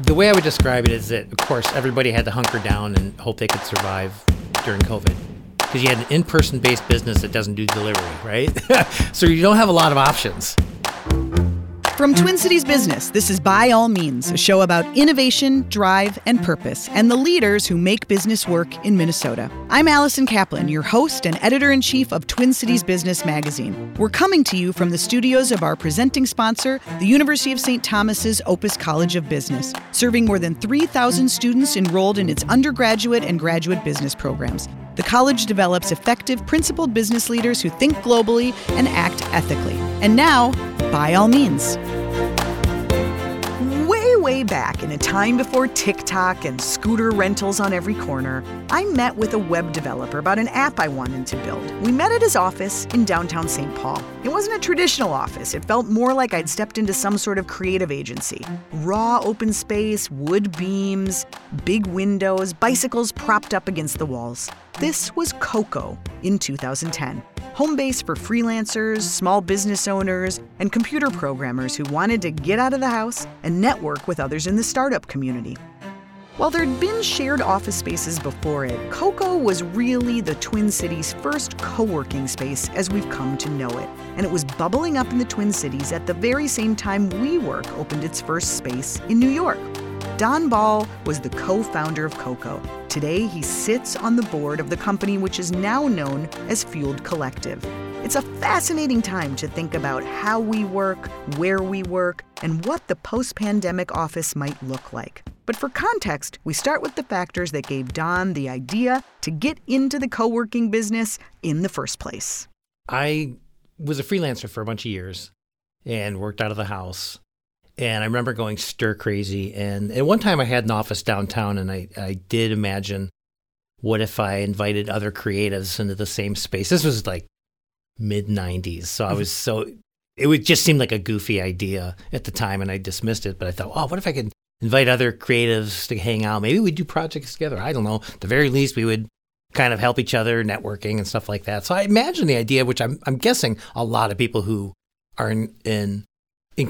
The way I would describe it is that, of course, everybody had to hunker down and hope they could survive during COVID. Because you had an in-person based business that doesn't do delivery, right? So you don't have a lot of options. From Twin Cities Business, this is By All Means, a show about innovation, drive, and purpose, and the leaders who make business work in Minnesota. I'm Allison Kaplan, your host and editor-in-chief of Twin Cities Business magazine. We're coming to you from the studios of our presenting sponsor, the University of St. Thomas's Opus College of Business, serving more than 3,000 students enrolled in its undergraduate and graduate business programs. The college develops effective, principled business leaders who think globally and act ethically. And now, By All Means. Way back in a time before TikTok and scooter rentals on every corner, I met with a web developer about an app I wanted to build. We met at his office in downtown St. Paul. It wasn't a traditional office. It felt more like I'd stepped into some sort of creative agency. Raw open space, wood beams, big windows, bicycles propped up against the walls. This was Coco in 2010. Home base for freelancers, small business owners, and computer programmers who wanted to get out of the house and network with others in the startup community. While there'd been shared office spaces before it, Coco was really the Twin Cities' first co-working space as we've come to know it. And it was bubbling up in the Twin Cities at the very same time WeWork opened its first space in New York. Don Ball was the co-founder of Coco. Today, he sits on the board of the company which is now known as Fueled Collective. It's a fascinating time to think about how we work, where we work, and what the post-pandemic office might look like. But for context, we start with the factors that gave Don the idea to get into the co-working business in the first place. I was a freelancer for a bunch of years and worked out of the house. And I remember going stir crazy. And at one time I had an office downtown, and I did imagine, what if I invited other creatives into the same space? This was like mid-90s. So I was it just seemed like a goofy idea at the time, and I dismissed it. But I thought, oh, what if I could invite other creatives to hang out? Maybe we'd do projects together. I don't know. At the very least, we would kind of help each other, networking and stuff like that. So I imagined the idea, which I'm guessing a lot of people who are in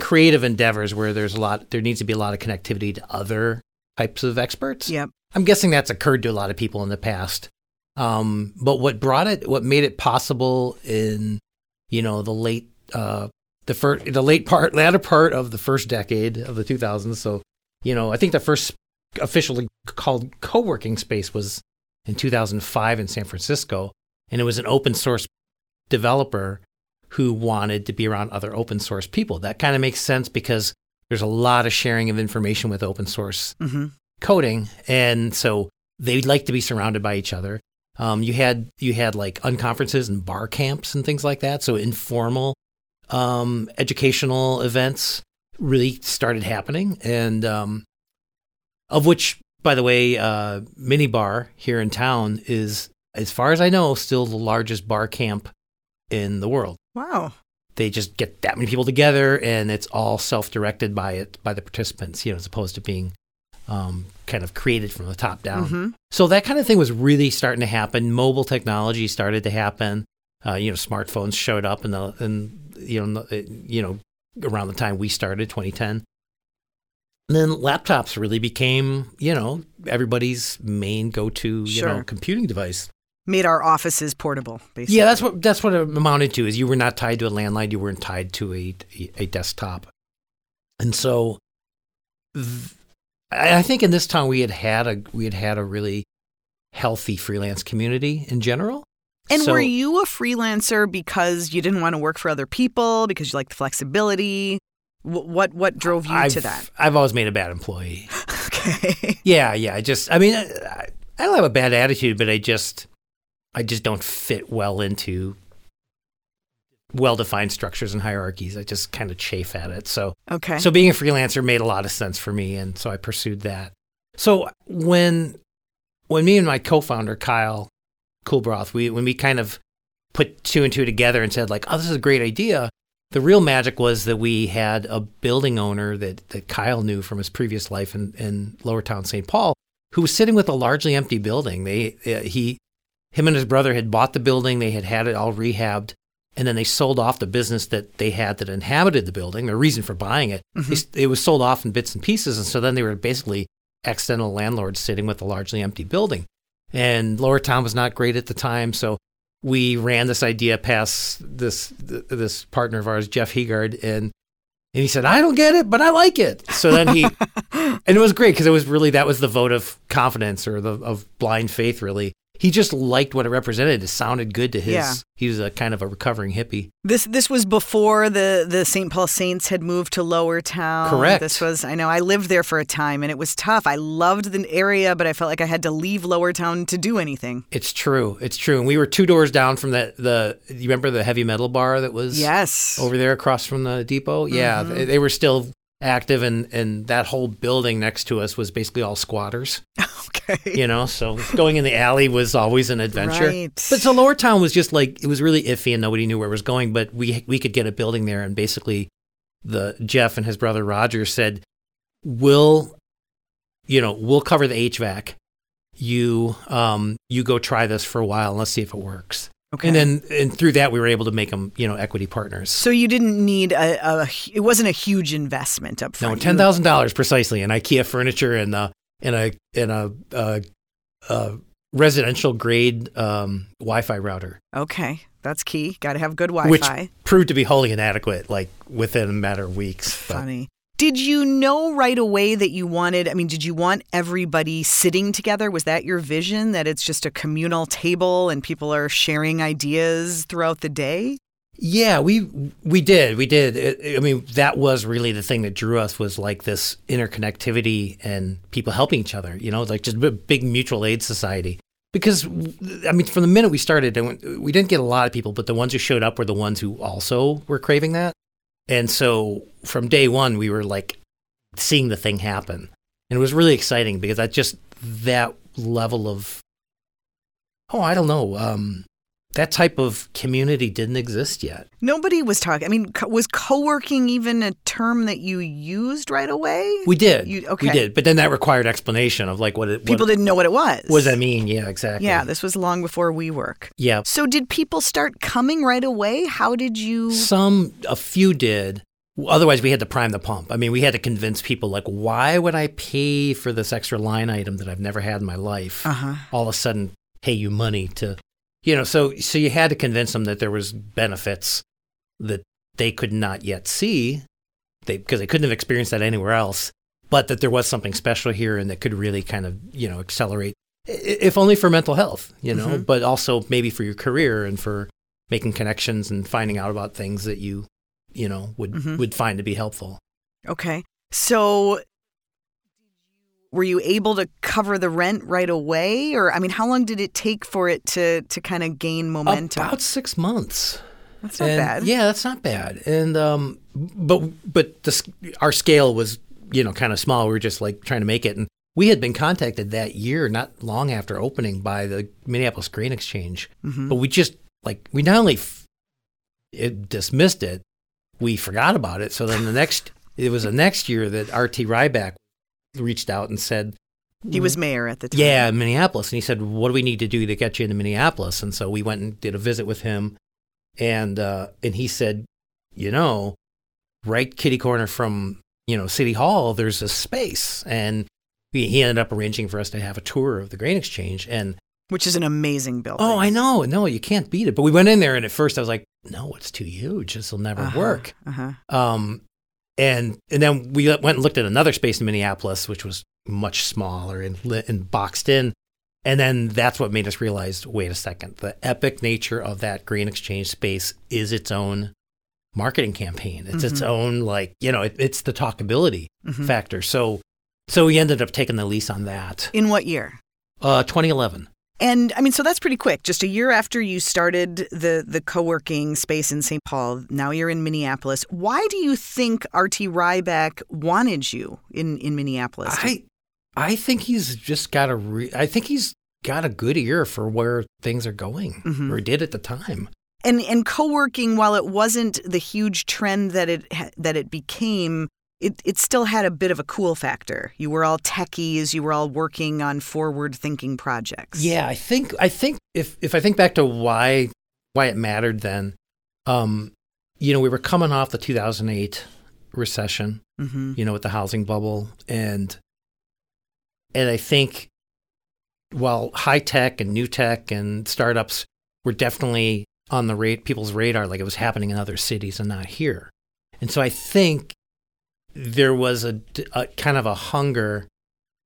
creative endeavors where there needs to be a lot of connectivity to other types of experts. Yep. I'm guessing that's occurred to a lot of people in the past. But what made it possible in, the latter part of the first decade of the 2000s. So, I think the first officially called co-working space was in 2005 in San Francisco, and it was an open source developer who wanted to be around other open source people. That kind of makes sense because there's a lot of sharing of information with open source coding. And so they'd like to be surrounded by each other. You had like unconferences and bar camps and things like that. So informal educational events really started happening. And of which, by the way, MiniBar here in town is, as far as I know, still the largest bar camp in the world. Wow. They just get that many people together, and it's all self-directed by the participants, as opposed to being kind of created from the top down. Mm-hmm. So that kind of thing was really starting to happen. Mobile technology started to happen. Smartphones showed up around the time we started, 2010. And then laptops really became, everybody's main go-to, computing device. Made our offices portable, basically. Yeah, that's what it amounted to, is you were not tied to a landline. You weren't tied to a desktop. And so I think in this town we had a really healthy freelance community in general. And so, were you a freelancer because you didn't want to work for other people, because you liked the flexibility? What drove you to that? I've always made a bad employee. Okay. Yeah. I don't have a bad attitude, but I just don't fit well into well-defined structures and hierarchies. I just kind of chafe at it. So being a freelancer made a lot of sense for me, and so I pursued that. So when me and my co-founder, Kyle Coolbroth, when we kind of put two and two together and said, like, oh, this is a great idea, the real magic was that we had a building owner that Kyle knew from his previous life in Lower Town, St. Paul, who was sitting with a largely empty building. Him and his brother had bought the building. They had it all rehabbed. And then they sold off the business that they had that inhabited the building, their reason for buying it. Mm-hmm. It was sold off in bits and pieces. And so then they were basically accidental landlords sitting with a largely empty building. And Lower Town was not great at the time. So we ran this idea past this partner of ours, Jeff Higard, and he said, I don't get it, but I like it. So then he, and it was great because it was really, that was the vote of confidence or of blind faith, really. He just liked what it represented. It sounded good to his. Yeah. He was a kind of a recovering hippie. This was before the St. Paul Saints had moved to Lower Town. Correct. This was, I know, I lived there for a time and it was tough. I loved the area, but I felt like I had to leave Lower Town to do anything. It's true. And we were two doors down from the you remember the heavy metal bar that was over there across from the depot? Mm-hmm. Yeah, they were still active, and that whole building next to us was basically all squatters. Okay. You know, so going in the alley was always an adventure. Right. But so Lower Town was just like, it was really iffy and nobody knew where it was going, but we could get a building there, and basically Jeff and his brother Roger said, we'll cover the HVAC. You go try this for a while and let's see if it works. Okay. And through that, we were able to make them, equity partners. So you didn't need it wasn't a huge investment up front. No, $10,000 precisely in IKEA furniture and a residential grade Wi-Fi router. Okay, that's key. Got to have good Wi-Fi. Which proved to be wholly inadequate, like within a matter of weeks. Funny. Did you know right away that you wanted, did you want everybody sitting together? Was that your vision, that it's just a communal table and people are sharing ideas throughout the day? Yeah, we did. That was really the thing that drew us, was like this interconnectivity and people helping each other, like just a big mutual aid society. Because, from the minute we started, we didn't get a lot of people, but the ones who showed up were the ones who also were craving that. And so from day one, we were like seeing the thing happen. And it was really exciting because that level of, that type of community didn't exist yet. Nobody was talking. Was co-working even a term that you used right away? We did. Okay. We did. But then that required explanation of like people didn't know what it was. What does that mean? Yeah, exactly. Yeah, this was long before WeWork. Yeah. So did people start coming right away? How did you? A few did. Otherwise, we had to prime the pump. We had to convince people, like, why would I pay for this extra line item that I've never had in my life? Uh-huh. All of a sudden, pay you money to... So you had to convince them that there was benefits that they could not yet see, because they couldn't have experienced that anywhere else, but that there was something special here and that could really kind of, accelerate, if only for mental health, mm-hmm. but also maybe for your career and for making connections and finding out about things that you, would find to be helpful. Okay. So... were you able to cover the rent right away? Or, how long did it take for it to kind of gain momentum? About 6 months. That's not bad. Yeah, that's not bad. And our scale was, kind of small. We were just like trying to make it. And we had been contacted that year, not long after opening, by the Minneapolis Grain Exchange. Mm-hmm. But we just, we not only dismissed it, we forgot about it. So then the next year that R.T. Rybak reached out and said... He was mayor at the time. Yeah, in Minneapolis. And he said, what do we need to do to get you into Minneapolis? And so we went and did a visit with him. And he said, right kitty corner from, City Hall, there's a space. And he ended up arranging for us to have a tour of the Grain Exchange. Which is an amazing building. Oh, I know. No, you can't beat it. But we went in there, and at first I was like, no, it's too huge. This will never work. Uh-huh. And then we went and looked at another space in Minneapolis, which was much smaller and boxed in. And then that's what made us realize, wait a second, the epic nature of that Grain Exchange space is its own marketing campaign. It's mm-hmm. its own, it's the talkability mm-hmm. factor. So we ended up taking the lease on that. In what year? 2011. And so that's pretty quick. Just a year after you started the co-working space in St. Paul, now you're in Minneapolis. Why do you think R.T. Rybak wanted you in Minneapolis? I think he's just got a good ear for where things are going, mm-hmm. or did at the time. And co-working, while it wasn't the huge trend that it became, it still had a bit of a cool factor. You were all techies. You were all working on forward-thinking projects. Yeah, I think if I think back to why it mattered then, You know, we were coming off the 2008 recession, mm-hmm. you know, with the housing bubble. And I think while high tech and new tech and startups were definitely on the people's radar, like it was happening in other cities and not here. And so I think there was a kind of a hunger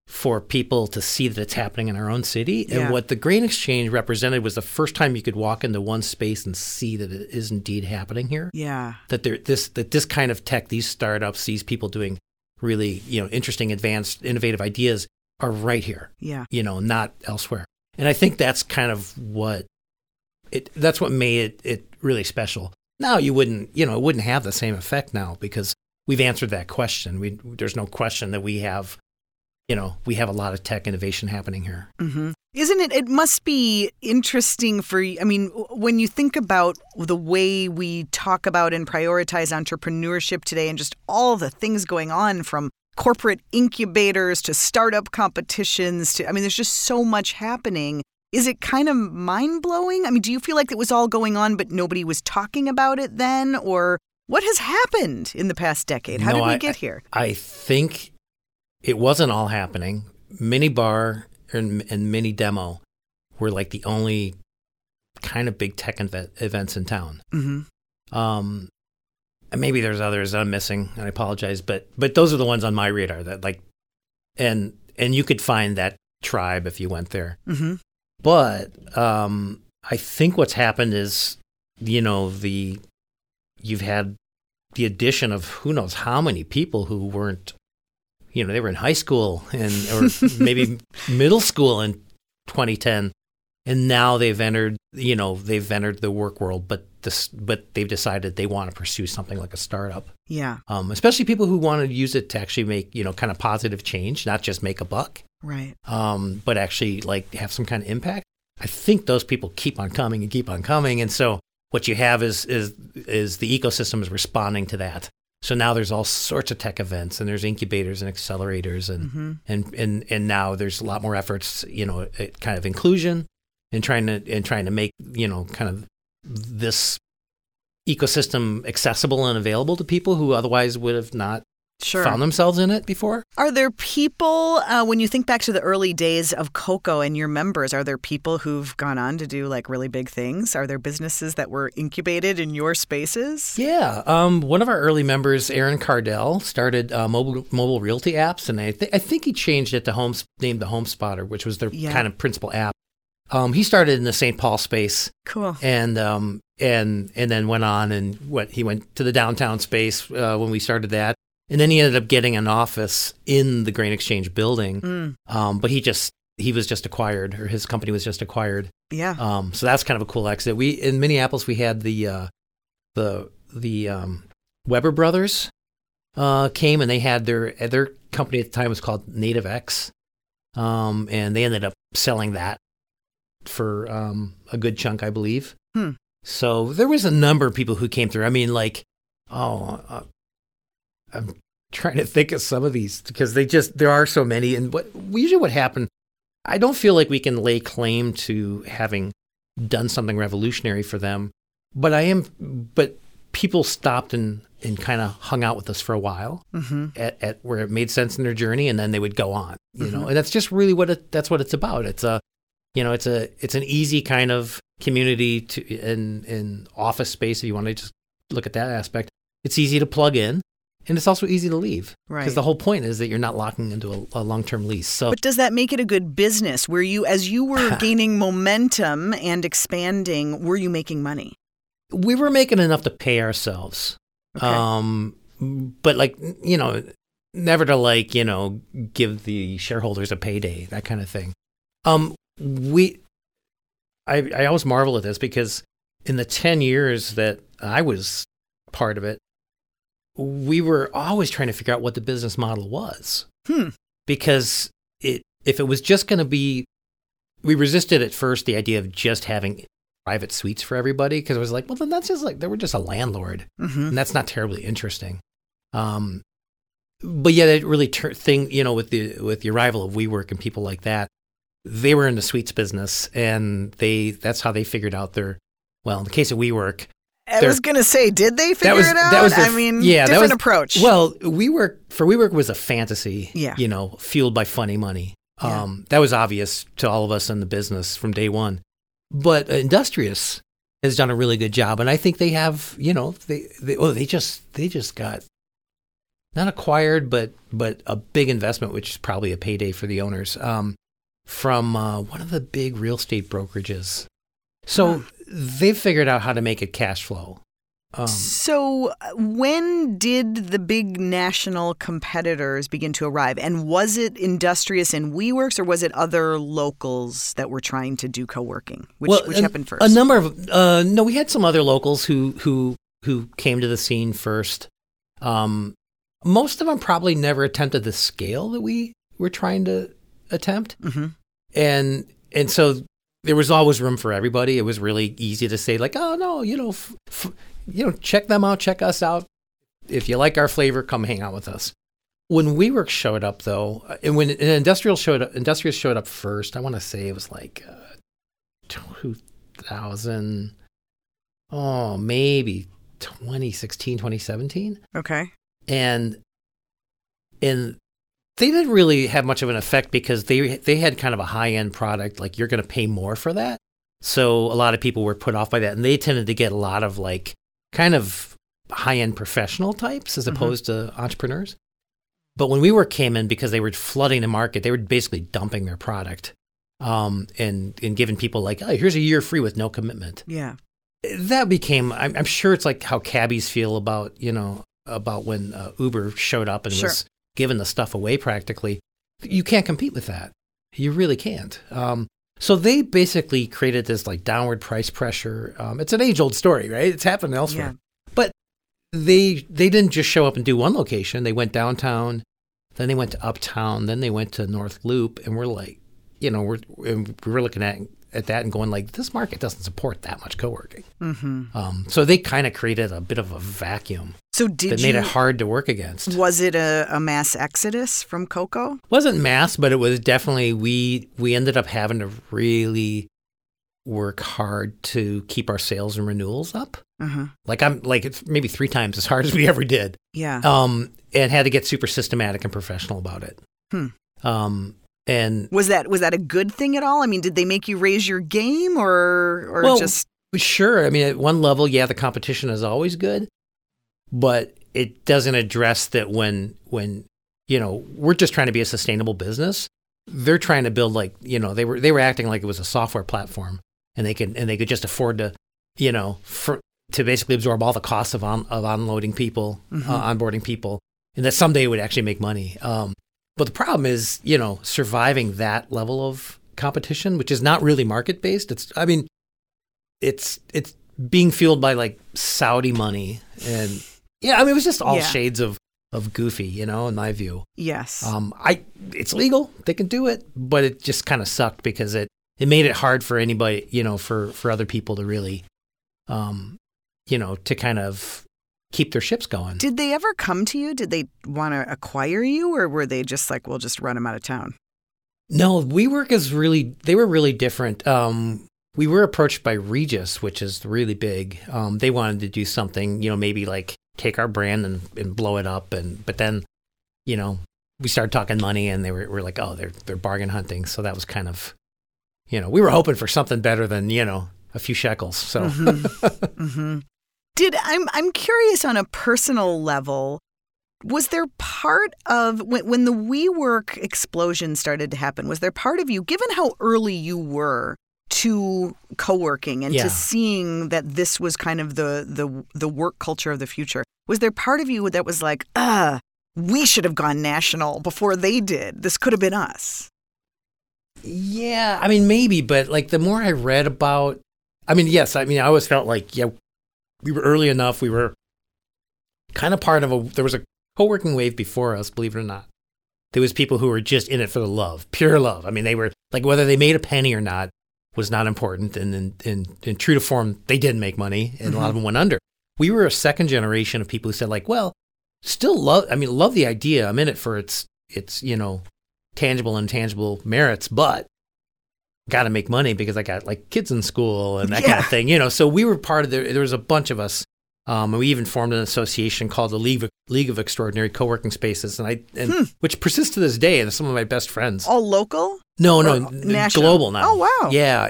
for people to see that it's happening in our own city. Yeah. And what the Grain Exchange represented was the first time you could walk into one space and see that it is indeed happening here. Yeah. That this kind of tech, these startups, these people doing really, you know, interesting, advanced, innovative ideas are right here. Yeah. You know, not elsewhere. And I think that's kind of what made it really special. Now it wouldn't have the same effect now because we've answered that question. There's no question that we have a lot of tech innovation happening here. Mm-hmm. Isn't it? It must be interesting for you. I mean, when you think about the way we talk about and prioritize entrepreneurship today and just all the things going on from corporate incubators to startup competitions to, I mean, there's just so much happening. Is it kind of mind-blowing? I mean, do you feel like it was all going on, but nobody was talking about it then? Or what has happened in the past decade? How did we get here? I think it wasn't all happening. MiniBar and Mini Demo were like the only kind of big tech events in town. Mm-hmm. And maybe there's others that I'm missing, and I apologize, but those are the ones on my radar that like, and you could find that tribe if you went there. Mm-hmm. But I think what's happened is, you know, you've had the addition of who knows how many people who weren't. You know, they were in high school or maybe middle school in 2010, and now they've entered the work world, but they've decided they want to pursue something like a startup. Yeah. Especially people who want to use it to actually make, you know, kind of positive change, not just make a buck. Right. But actually like have some kind of impact. I think those people keep on coming, and so what you have is the ecosystem is responding to that. So now there's all sorts of tech events, and there's incubators and accelerators, and mm-hmm. and now there's a lot more efforts, you know, at kind of inclusion and trying to make, you know, kind of this ecosystem accessible and available to people who otherwise would have not sure. found themselves in it before. Are there people, when you think back to the early days of Coco and your members, are there people who've gone on to do like really big things? Are there businesses that were incubated in your spaces? Yeah. One of our early members, Aaron Cardell, started mobile realty apps, and I think he changed it to named the HomeSpotter, which was their yeah. kind of principal app. He started in the St. Paul space. Cool. And then went on and he went to the downtown space when we started that. And then he ended up getting an office in the Grain Exchange building, but he was just acquired, or his company was just acquired. Yeah. So that's kind of a cool exit. We in Minneapolis we had the Weber brothers came, and they had their company at the time was called NativeX, and they ended up selling that for a good chunk, I believe. Hmm. So there was a number of people who came through. I mean, like I'm trying to think of some of these because there are so many. And what happened, I don't feel like we can lay claim to having done something revolutionary for them, but people stopped and kind of hung out with us for a while mm-hmm. at where it made sense in their journey, and then they would go on, you mm-hmm. know, and that's just really that's what it's about. It's a, you know, it's an easy kind of community to in office space. If you want to just look at that aspect, it's easy to plug in. And it's also easy to leave, right? Because the whole point is that you're not locking into a long-term lease. So, but does that make it a good business? Were you, as you were gaining momentum and expanding, were you making money? We were making enough to pay ourselves, okay. But like, you know, never to like, you know, give the shareholders a payday, that kind of thing. I always marvel at this because in the 10 years that I was part of it, we were always trying to figure out what the business model was. Hmm. Because if it was just going to be, we resisted at first the idea of just having private suites for everybody because it was like, well, then that's just like, they were just a landlord. Mm-hmm. And that's not terribly interesting. But yeah, that really you know, with the arrival of WeWork and people like that, they were in the suites business, and that's how they figured out in the case of WeWork, I was going to say, did they figure it out? Different approach. Well, WeWork was a fantasy, fueled by funny money. That was obvious to all of us in the business from day one. But Industrious has done a really good job, and I think they have, they just got not acquired, but a big investment, which is probably a payday for the owners, from one of the big real estate brokerages. So they've figured out how to make it cash flow. So when did the big national competitors begin to arrive? And was it Industrious and WeWorks, or was it other locals that were trying to do co-working, which happened first? A number of we had some other locals who came to the scene first. Most of them probably never attempted the scale that we were trying to attempt. Mm-hmm. And so there was always room for everybody. It was really easy to say like, oh, no, check them out, check us out. If you like our flavor, come hang out with us. When WeWork showed up, though, and when Industrious showed up first, I want to say it was like 2000, maybe 2016, 2017. Okay. And they didn't really have much of an effect because they had kind of a high-end product, like you're going to pay more for that. So a lot of people were put off by that, and they tended to get a lot of like kind of high-end professional types as opposed to entrepreneurs. But when WeWork came in, because they were flooding the market, they were basically dumping their product and giving people like, oh, here's a year free with no commitment. Yeah. That became, I'm sure it's like how cabbies feel about when Uber showed up and was giving the stuff away practically. You can't compete with that. You really can't. So they basically created this like downward price pressure. It's an age-old story, right? It's happened elsewhere. Yeah. But they didn't just show up and do one location. They went downtown, then they went to uptown, then they went to North Loop, and we're like, we're looking at that and going like, this market doesn't support that much co-working. Mm-hmm. So they kind of created a bit of a vacuum made it hard to work against. Was it a mass exodus from Coco? Wasn't mass, but it was definitely, we ended up having to really work hard to keep our sales and renewals up. Uh-huh. It's maybe 3 times as hard as we ever did. Yeah. And had to get super systematic and professional about it. Hmm. And was that a good thing at all? I mean, did they make you raise your game or just? Sure. I mean, at one level, yeah, the competition is always good, but it doesn't address that when we're just trying to be a sustainable business. They're trying to build they were acting like it was a software platform, and they could just afford to to basically absorb all the costs of unloading people, onboarding people, and that someday it would actually make money. But the problem is, surviving that level of competition, which is not really market-based. It's being fueled by like Saudi money, and it was just all shades of goofy, in my view. Yes. It's legal; they can do it, but it just kind of sucked because it made it hard for anybody, for other people to really, to kind of keep their ships going. Did they ever come to you? Did they want to acquire you, or were they just like, we'll just run them out of town? No, WeWork they were really different. We were approached by Regis, which is really big. They wanted to do something, maybe like take our brand and blow it up. But then, we started talking money, and we were like, oh, they're bargain hunting. So that was kind of, we were hoping for something better than, a few shekels. So. Mm-hmm. Mm-hmm. I'm curious on a personal level, was there part of, when the WeWork explosion started to happen, was there part of you, given how early you were to co-working and to seeing that this was kind of the work culture of the future, was there part of you that was like, we should have gone national before they did? This could have been us. Yeah, I mean, maybe, but like the more I read about, I always felt like, we were early enough. We were kind of part of there was a co-working wave before us, believe it or not. There was people who were just in it for the love, pure love. I mean, they were like, whether they made a penny or not was not important. And true to form, they didn't make money, and a lot of them went under. We were a second generation of people who said like, well, still love the idea. I'm in it for its tangible and intangible merits, but got to make money because I got like kids in school and that kind of thing, you know. So we were part of there was a bunch of us. And we even formed an association called the League of Extraordinary Co-working Spaces, which persists to this day, and some of my best friends. All local? No, national? Global now. Oh, wow. Yeah,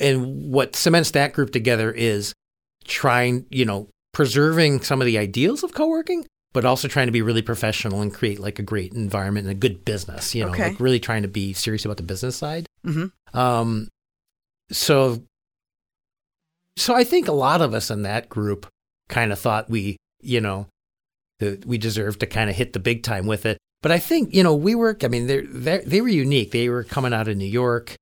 and what cements that group together is trying, you know, preserving some of the ideals of co-working, but also trying to be really professional and create like a great environment and a good business, you know, like really trying to be serious about the business side. Mm-hmm. So I think a lot of us in that group kind of thought we deserved to kind of hit the big time with it. But I think, you know, WeWork, I mean, they were unique. They were coming out of New York.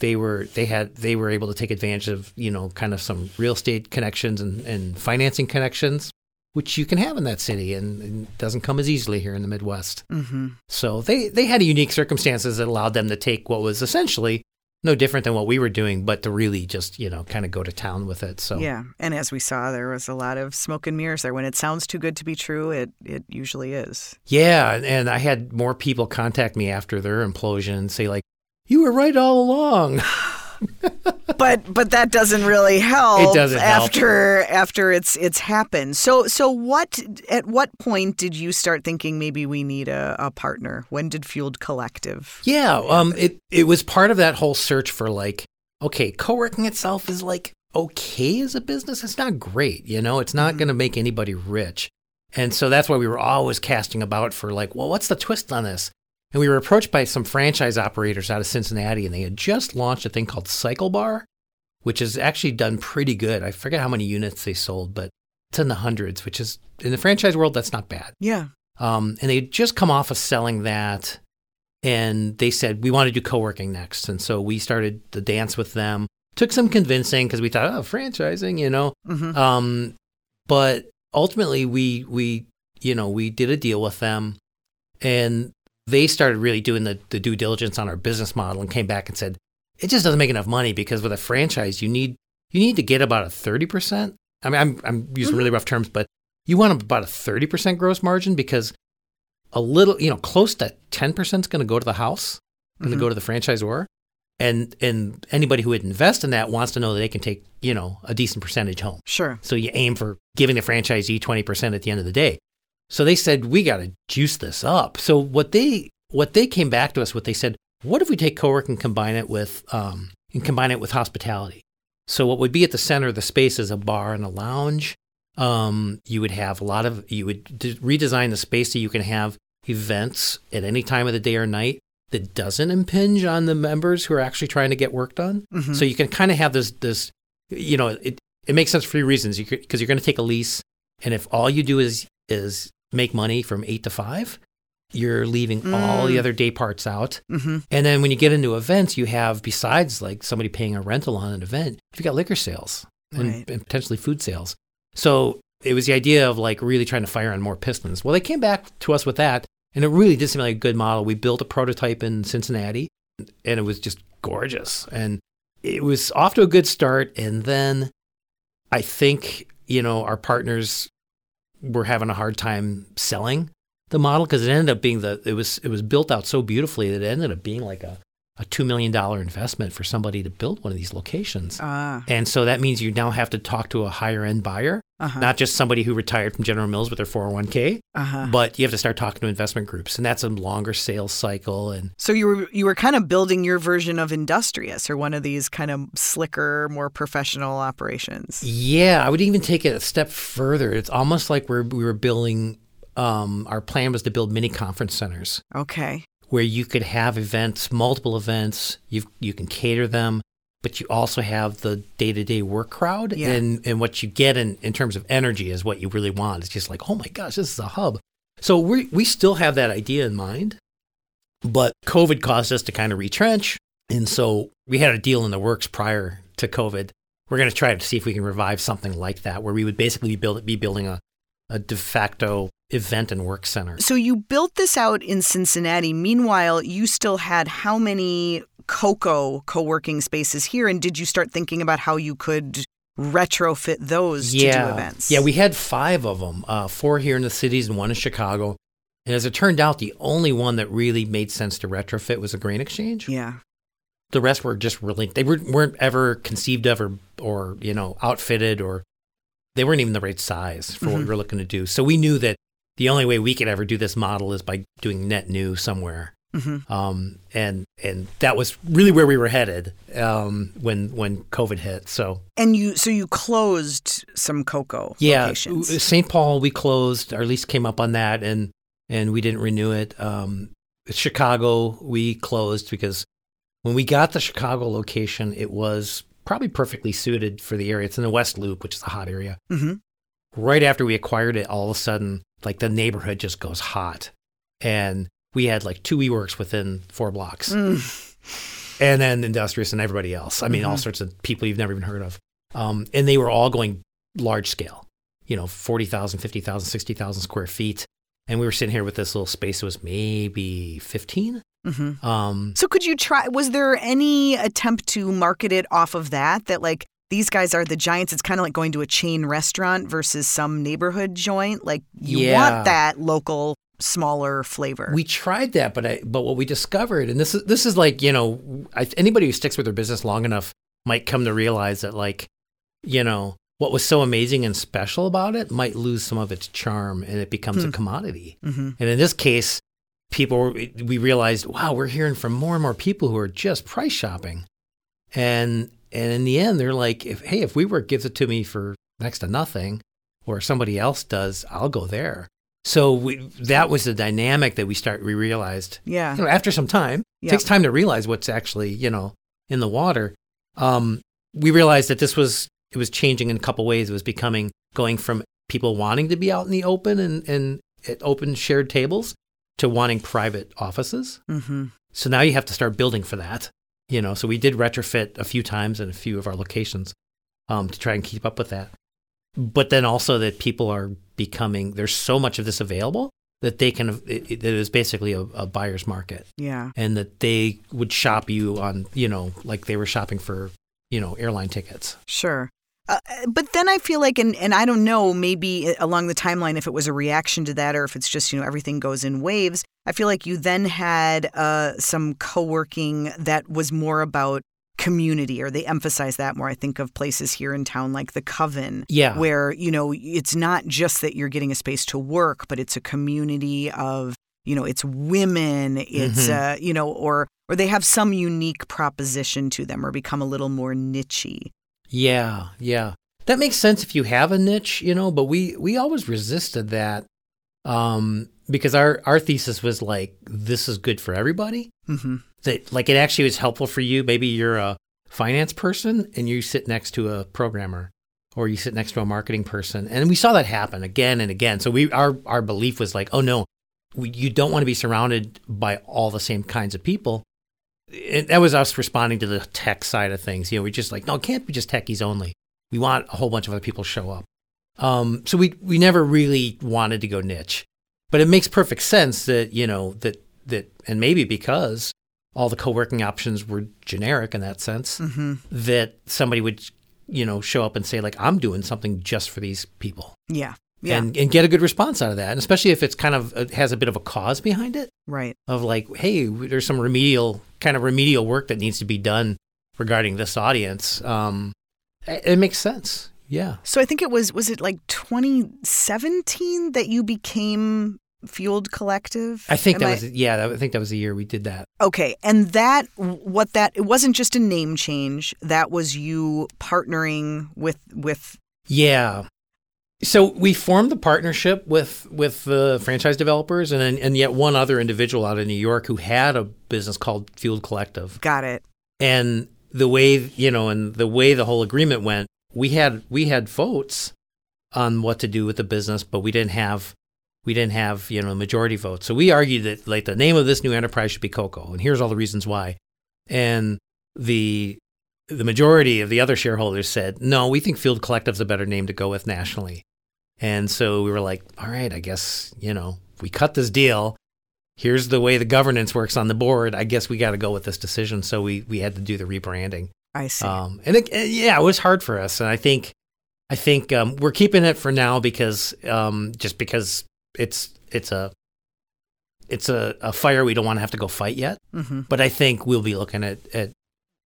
They were able to take advantage of, you know, kind of some real estate connections and financing connections, which you can have in that city and doesn't come as easily here in the Midwest. Mm-hmm. So they had unique circumstances that allowed them to take what was essentially no different than what we were doing, but to really just, you know, kind of go to town with it. So yeah, and as we saw, there was a lot of smoke and mirrors there. When it sounds too good to be true, it usually is. Yeah, and I had more people contact me after their implosion and say, like, you were right all along. But that doesn't really help. It doesn't help. After it's happened. So at what point did you start thinking maybe we need a partner? When did Fueled Collective? Yeah, it was part of that whole search for like, okay, co-working itself is like okay as a business. It's not great, you know. It's not going to make anybody rich, and so that's why we were always casting about for like, well, what's the twist on this? And we were approached by some franchise operators out of Cincinnati, and they had just launched a thing called Cycle Bar, which has actually done pretty good. I forget how many units they sold, but it's in the hundreds, which is, in the franchise world, that's not bad. Yeah. And they had just come off of selling that, and they said, we want to do co-working next. And so we started the dance with them. Took some convincing because we thought, oh, franchising, you know. Mm-hmm. But ultimately, we did a deal with them, and they started really doing the due diligence on our business model and came back and said, it just doesn't make enough money because with a franchise, you need to get about a 30%. I mean, I'm using really rough terms, but you want about a 30% gross margin because a little, you know, close to 10% is going to go to the house, going to go to the franchisor. And anybody who would invest in that wants to know that they can take, you know, a decent percentage home. Sure. So you aim for giving the franchisee 20% at the end of the day. So they said, we got to juice this up. So what they came back to us with, they said, what if we take co-working and combine it with hospitality? So what would be at the center of the space is a bar and a lounge. You would redesign the space so you can have events at any time of the day or night that doesn't impinge on the members who are actually trying to get work done. Mm-hmm. So you can kind of have this, you know, it makes sense for three reasons. Because you're going to take a lease, and if all you do is make money from 8 to 5, you're leaving all the other day parts out. Mm-hmm. And then when you get into events, you have, besides like somebody paying a rental on an event, you've got liquor sales and potentially food sales. So it was the idea of like really trying to fire on more pistons. Well, they came back to us with that, and it really did seem like a good model. We built a prototype in Cincinnati, and it was just gorgeous. And it was off to a good start. And then I think, you know, our partners were having a hard time selling the model because it ended up being it was built out so beautifully that it ended up being like a $2 million investment for somebody to build one of these locations. And so that means you now have to talk to a higher end buyer, not just somebody who retired from General Mills with their 401k, but you have to start talking to investment groups, and that's a longer sales cycle. And so you were kind of building your version of Industrious or one of these kind of slicker, more professional operations. Yeah, I would even take it a step further. It's almost like we were building. Our plan was to build mini conference centers. Okay. Where you could have events, multiple events, you can cater them, but you also have the day-to-day work crowd. Yeah. And what you get in terms of energy is what you really want. It's just like, oh my gosh, this is a hub. So we still have that idea in mind, but COVID caused us to kind of retrench. And so we had a deal in the works prior to COVID. We're going to try to see if we can revive something like that, where we would basically be building a de facto event and work center. So you built this out in Cincinnati. Meanwhile, you still had how many Coco co-working spaces here? And did you start thinking about how you could retrofit those to do events? Yeah, we had 5 of them, 4 here in the cities and 1 in Chicago. And as it turned out, the only one that really made sense to retrofit was a Grain Exchange. Yeah. The rest were just really, they weren't ever conceived of or you know, outfitted, or they weren't even the right size for what we were looking to do. So we knew that the only way we could ever do this model is by doing net new somewhere. Mm-hmm. And that was really where we were headed when COVID hit. So you closed some Coco locations. Yeah, St. Paul we closed. Our lease came up on that, and we didn't renew it. Chicago we closed because when we got the Chicago location, it was probably perfectly suited for the area. It's in the West Loop, which is a hot area. Mm-hmm. Right after we acquired it, all of a sudden, like the neighborhood just goes hot, and we had like 2 WeWorks within 4 blocks, and then Industrious and everybody else. I mean, all sorts of people you've never even heard of. And they were all going large scale, you know, 40,000, 50,000, 60,000 square feet. And we were sitting here with this little space. It was maybe 15. Mm-hmm. So could you try, was there any attempt to market it off of that like these guys are the giants? It's kind of like going to a chain restaurant versus some neighborhood joint. Like want that local smaller flavor. We tried that, but what we discovered, and this is like, you know, anybody who sticks with their business long enough might come to realize that, like, you know, what was so amazing and special about it might lose some of its charm, and it becomes a commodity. Mm-hmm. And in this case, we realized, wow, we're hearing from more and more people who are just price shopping, and in the end, they're like, if WeWork gives it to me for next to nothing, or somebody else does, I'll go there. So that was the dynamic that we realized. Yeah. You know, after some time, it takes time to realize what's actually, you know, in the water. We realized that it was changing in a couple ways. It was going from people wanting to be out in the open and at open shared tables to wanting private offices. Mm-hmm. So now you have to start building for that, you know. So we did retrofit a few times in a few of our locations to try and keep up with that. But then also that people are becoming, there's so much of this available that it is basically a buyer's market. Yeah. And that they would shop you on, you know, like they were shopping for, you know, airline tickets. Sure. But then I feel like, and I don't know, maybe along the timeline, if it was a reaction to that or if it's just, you know, everything goes in waves. I feel like you then had some co-working that was more about community, or they emphasize that more. I think of places here in town like the Coven, where, you know, it's not just that you're getting a space to work, but it's a community of, you know, it's women, it's, you know, or they have some unique proposition to them or become a little more niche-y. Yeah, yeah. That makes sense if you have a niche, you know, but we always resisted that because our thesis was like, this is good for everybody. Mm-hmm. That like it actually was helpful for you. Maybe you're a finance person and you sit next to a programmer, or you sit next to a marketing person. And we saw that happen again and again. So our belief was like, oh no, you don't want to be surrounded by all the same kinds of people. And that was us responding to the tech side of things. You know, we're just like, no, it can't be just techies only. We want a whole bunch of other people to show up. So we never really wanted to go niche, but it makes perfect sense that, you know, that and maybe because all the co-working options were generic in that sense, that somebody would, you know, show up and say, like, I'm doing something just for these people. Yeah. Yeah. And get a good response out of that. And especially if it's kind of has a bit of a cause behind it. Right. Of like, hey, there's some remedial work that needs to be done regarding this audience. It makes sense. Yeah. So I think it was it like 2017 that you became Fueled Collective? I think I think that was the year we did that. Okay. And it wasn't just a name change. That was you partnering with. Yeah. So we formed the partnership with the franchise developers and yet one other individual out of New York who had a business called Fueled Collective. Got it. And the way the whole agreement went, we had votes on what to do with the business, but we didn't have, you know, majority vote. So we argued that, like, the name of this new enterprise should be Coco, and here's all the reasons why. And the majority of the other shareholders said, no, we think Field Collective's a better name to go with nationally. And so we were like, all right, I guess, you know, we cut this deal. Here's the way the governance works on the board. I guess we got to go with this decision. So we had to do the rebranding. I see. It was hard for us. And I think we're keeping it for now because just because it's a fire we don't want to have to go fight yet. Mm-hmm. But I think we'll be looking at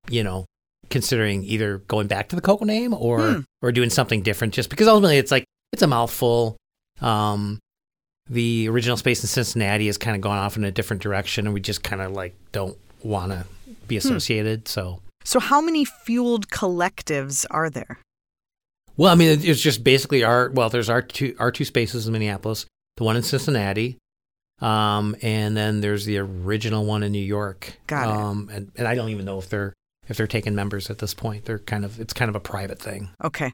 you know, considering either going back to the Coco name or doing something different, just because ultimately it's like, it's a mouthful. The original space in Cincinnati has kind of gone off in a different direction, and we just kind of like don't want to be associated. So how many Fueled Collectives are there? Well, I mean, it's just basically there's our two spaces in Minneapolis, the one in Cincinnati, and then there's the original one in New York. Got it. And I don't even know if they're taking members at this point. It's kind of a private thing. Okay.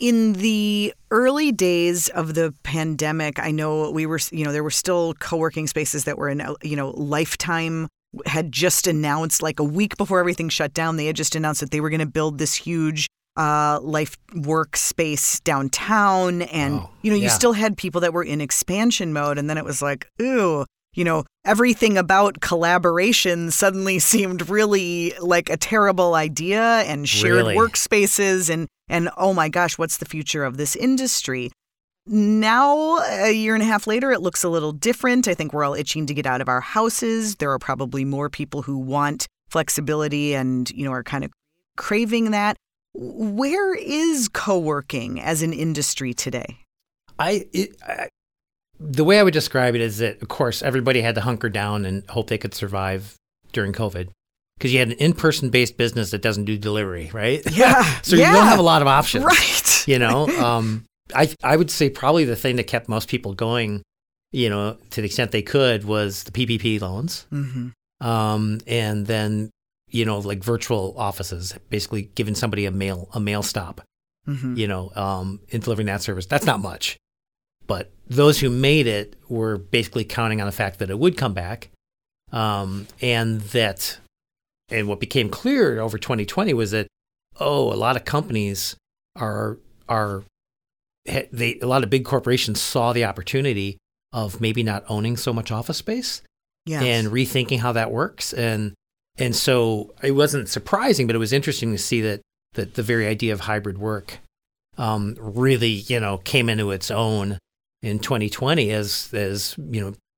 In the early days of the pandemic, I know there were still co-working spaces that were in, Lifetime had just announced, like a week before everything shut down, they had just announced that they were going to build this huge life work space downtown. And, you still had people that were in expansion mode. And then it was like, ooh, everything about collaboration suddenly seemed really like a terrible idea, and shared workspaces and oh my gosh, what's the future of this industry? Now, a year and a half later, it looks a little different. I think we're all itching to get out of our houses. There are probably more people who want flexibility and, are kind of craving that. Where is co-working as an industry today? The way I would describe it is that, of course, everybody had to hunker down and hope they could survive during COVID, because you had an in-person based business that doesn't do delivery, right? Yeah. You don't have a lot of options. Right. I would say probably the thing that kept most people going, to the extent they could, was the PPP loans. Mm-hmm. And then, like virtual offices, basically giving somebody a mail stop, mm-hmm. And delivering that service. That's not much. But those who made it were basically counting on the fact that it would come back. And what became clear over 2020 was that, a lot of companies a lot of big corporations saw the opportunity of maybe not owning so much office space, yes. and rethinking how that works. And so it wasn't surprising, but it was interesting to see that the very idea of hybrid work really, came into its own in 2020 as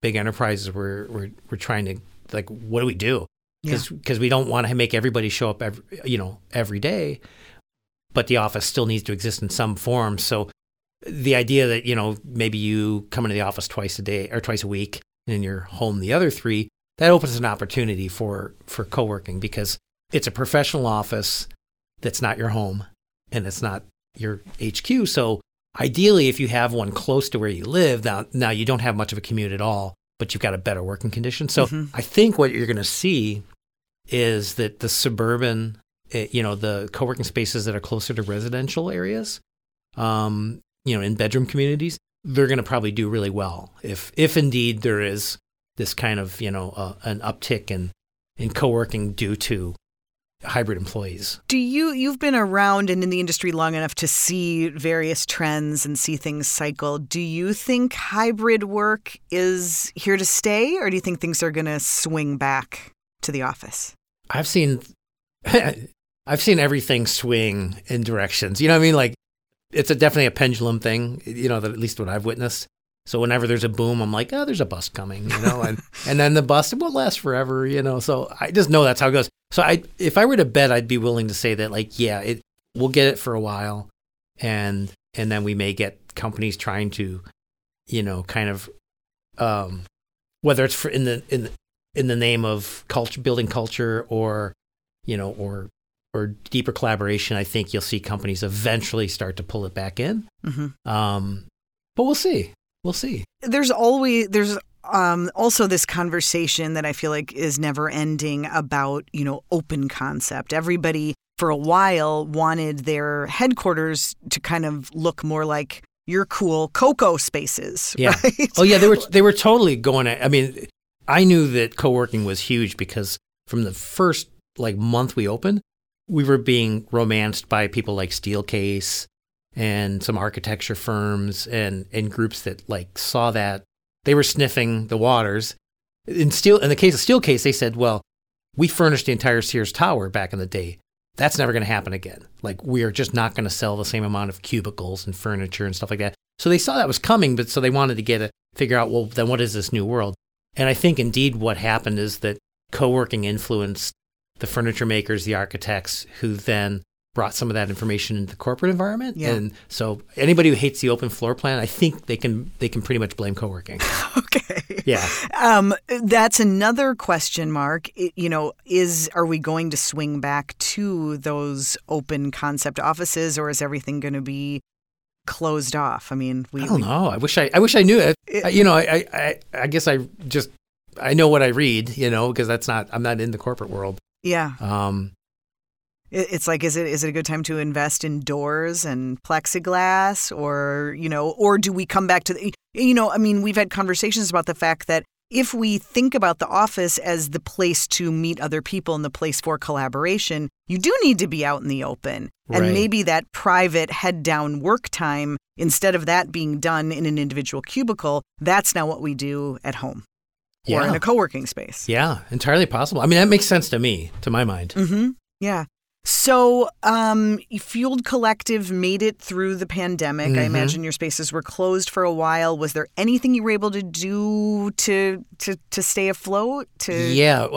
big enterprises were trying to, like, what do we do? Because we don't want to make everybody show up every day, but the office still needs to exist in some form. So the idea that, maybe you come into the office twice a day or twice a week and in your home the other three, that opens an opportunity for co-working, because it's a professional office that's not your home and it's not your HQ. So ideally, if you have one close to where you live, now you don't have much of a commute at all, but you've got a better working condition. So I think what you're going to see is that the suburban, the co-working spaces that are closer to residential areas, in bedroom communities, they're going to probably do really well if indeed there is this kind of, an uptick in co-working due to hybrid employees. You've been around and in the industry long enough to see various trends and see things cycle. Do you think hybrid work is here to stay, or do you think things are going to swing back to the office? I've seen everything swing in directions. You know what I mean? Like, it's definitely a pendulum thing, at least what I've witnessed. So whenever there's a boom, I'm like, oh, there's a bust coming, and then the bust, it won't last forever, So I just know that's how it goes. So if I were to bet, I'd be willing to say that, like, we'll get it for a while, and then we may get companies trying to, whether it's for in the name of culture, building culture, or, or deeper collaboration. I think you'll see companies eventually start to pull it back in, but we'll see. We'll see. There's also this conversation that I feel like is never ending about, open concept. Everybody for a while wanted their headquarters to kind of look more like your cool Coco spaces. Yeah. Right? Oh yeah, they were totally going at, I knew that co-working was huge because from the first month we opened, we were being romanced by people like Steelcase and some architecture firms and groups that saw that they were sniffing the waters. In the case of Steelcase, they said, well, we furnished the entire Sears Tower back in the day. That's never going to happen again. We are just not going to sell the same amount of cubicles and furniture and stuff like that. So they saw that was coming, but so they wanted to figure out, well, then what is this new world? And I think indeed what happened is that co-working influenced the furniture makers, the architects, who then brought some of that information into the corporate environment. Yeah. And so anybody who hates the open floor plan, I think they can pretty much blame co-working. Okay. Yeah. That's another question mark. Are we going to swing back to those open concept offices, or is everything going to be closed off? I mean, I don't know. I wish I knew it. I guess I know what I read, because I'm not in the corporate world. Yeah. It's like, is it a good time to invest in doors and plexiglass, or do we come back to we've had conversations about the fact that if we think about the office as the place to meet other people and the place for collaboration, you do need to be out in the open. Right. And maybe that private head down work time, instead of that being done in an individual cubicle, that's now what we do at home. Yeah. Or in a co-working space. Yeah, entirely possible. I mean, that makes sense to me, to my mind. Mm-hmm. Yeah. So Fueled Collective made it through the pandemic. Mm-hmm. I imagine your spaces were closed for a while. Was there anything you were able to do to stay afloat? Yeah.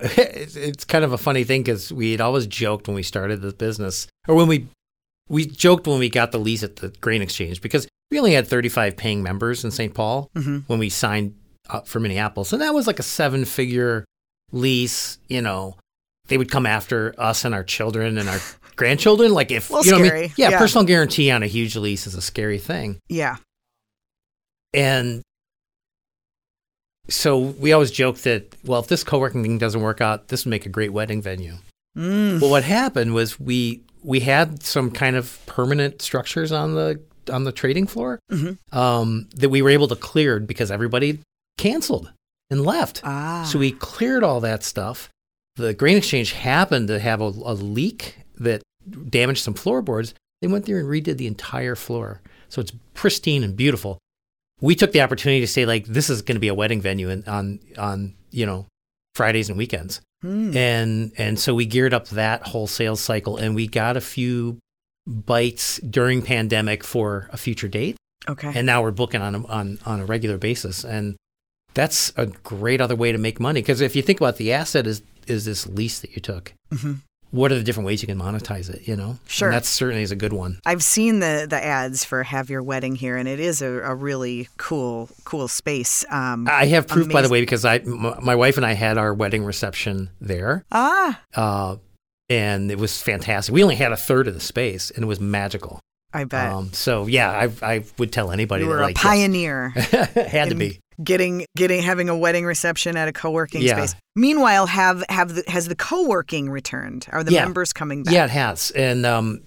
It's kind of a funny thing, because we had always joked when we started the business, or when we joked when we got the lease at the Grain Exchange, because we only had 35 paying members in St. Paul mm-hmm. when we signed up for Minneapolis. And that was like a 7-figure lease, They would come after us and our children and our grandchildren. Like if, you know what I mean? Yeah, personal guarantee on a huge lease is a scary thing. Yeah. And so we always joke that, well, if this co-working thing doesn't work out, this would make a great wedding venue. Mm. Well, what happened was we had some kind of permanent structures on the trading floor mm-hmm. That we were able to clear because everybody canceled and left. Ah. So we cleared all that stuff. The Grain Exchange happened to have a leak that damaged some floorboards. They went there and redid the entire floor. So it's pristine and beautiful. We took the opportunity to say, like, this is going to be a wedding venue on Fridays and weekends. Mm. And so we geared up that whole sales cycle, and we got a few bites during pandemic for a future date. Okay. And now we're booking on a regular basis. And that's a great other way to make money, because if you think about the asset is this lease that you took, mm-hmm. what are the different ways you can monetize it, Sure. And that certainly is a good one. I've seen the ads for Have Your Wedding Here, and it is a really cool space. I have proof, by the way, because my wife and I had our wedding reception there. Ah. And it was fantastic. We only had a third of the space, and it was magical. I bet. So, yeah, I would tell anybody. You were a pioneer. Had to be. Having a wedding reception at a co-working space. Meanwhile, has the co-working returned? Are the members coming back? Yeah, it has, and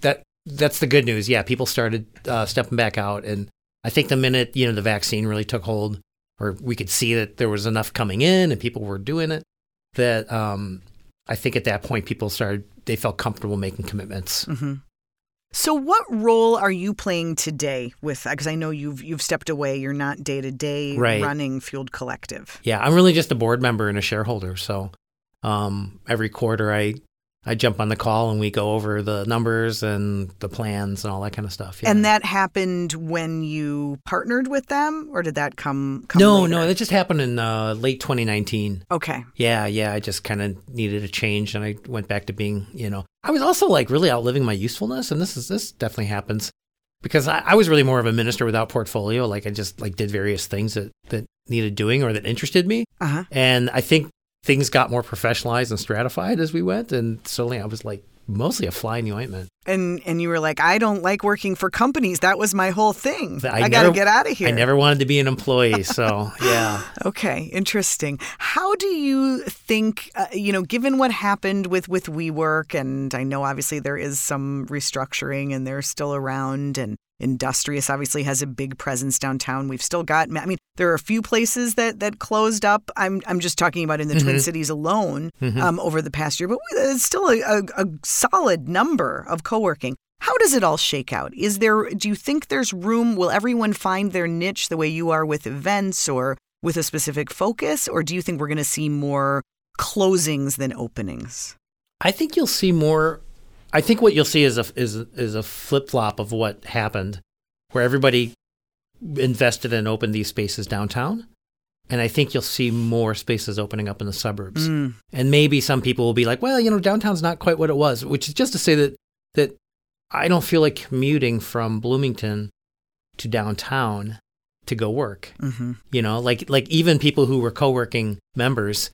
that's the good news. Yeah, people started stepping back out, and I think the minute the vaccine really took hold, or we could see that there was enough coming in and people were doing it, that I think at that point they felt comfortable making commitments. Mm-hmm. So what role are you playing today with that? Because I know you've stepped away. You're not day-to-day running Fueled Collective. Yeah, I'm really just a board member and a shareholder. So every quarter I jump on the call and we go over the numbers and the plans and all that kind of stuff. Yeah. And that happened when you partnered with them, or did that come later? No, that just happened in late 2019. Okay. Yeah, I just kind of needed a change, and I went back to being, I was also like really outliving my usefulness, and this definitely happens because I was really more of a minister without portfolio. Like I just like did various things that needed doing or that interested me, uh-huh. and I think things got more professionalized and stratified as we went, and suddenly I was like mostly a fly in the ointment. And you were like, I don't like working for companies. That was my whole thing. I got to get out of here. I never wanted to be an employee. So, yeah. Okay. Interesting. How do you think, given what happened with WeWork, and I know obviously there is some restructuring and they're still around, and Industrious obviously has a big presence downtown. We've still got, there are a few places that closed up. I'm just talking about in the mm-hmm. Twin Cities alone mm-hmm. Over the past year, but it's still a solid number of co-working. How does it all shake out? Do you think there's room? Will everyone find their niche the way you are with events or with a specific focus? Or do you think we're going to see more closings than openings? I think you'll see more. I think what you'll see is a flip-flop of what happened, where everybody invested and opened these spaces downtown. And I think you'll see more spaces opening up in the suburbs. Mm. And maybe some people will be like, well, you know, downtown's not quite what it was, which is just to say that I don't feel like commuting from Bloomington to downtown to go work. Mm-hmm. You know, like even people who were co-working members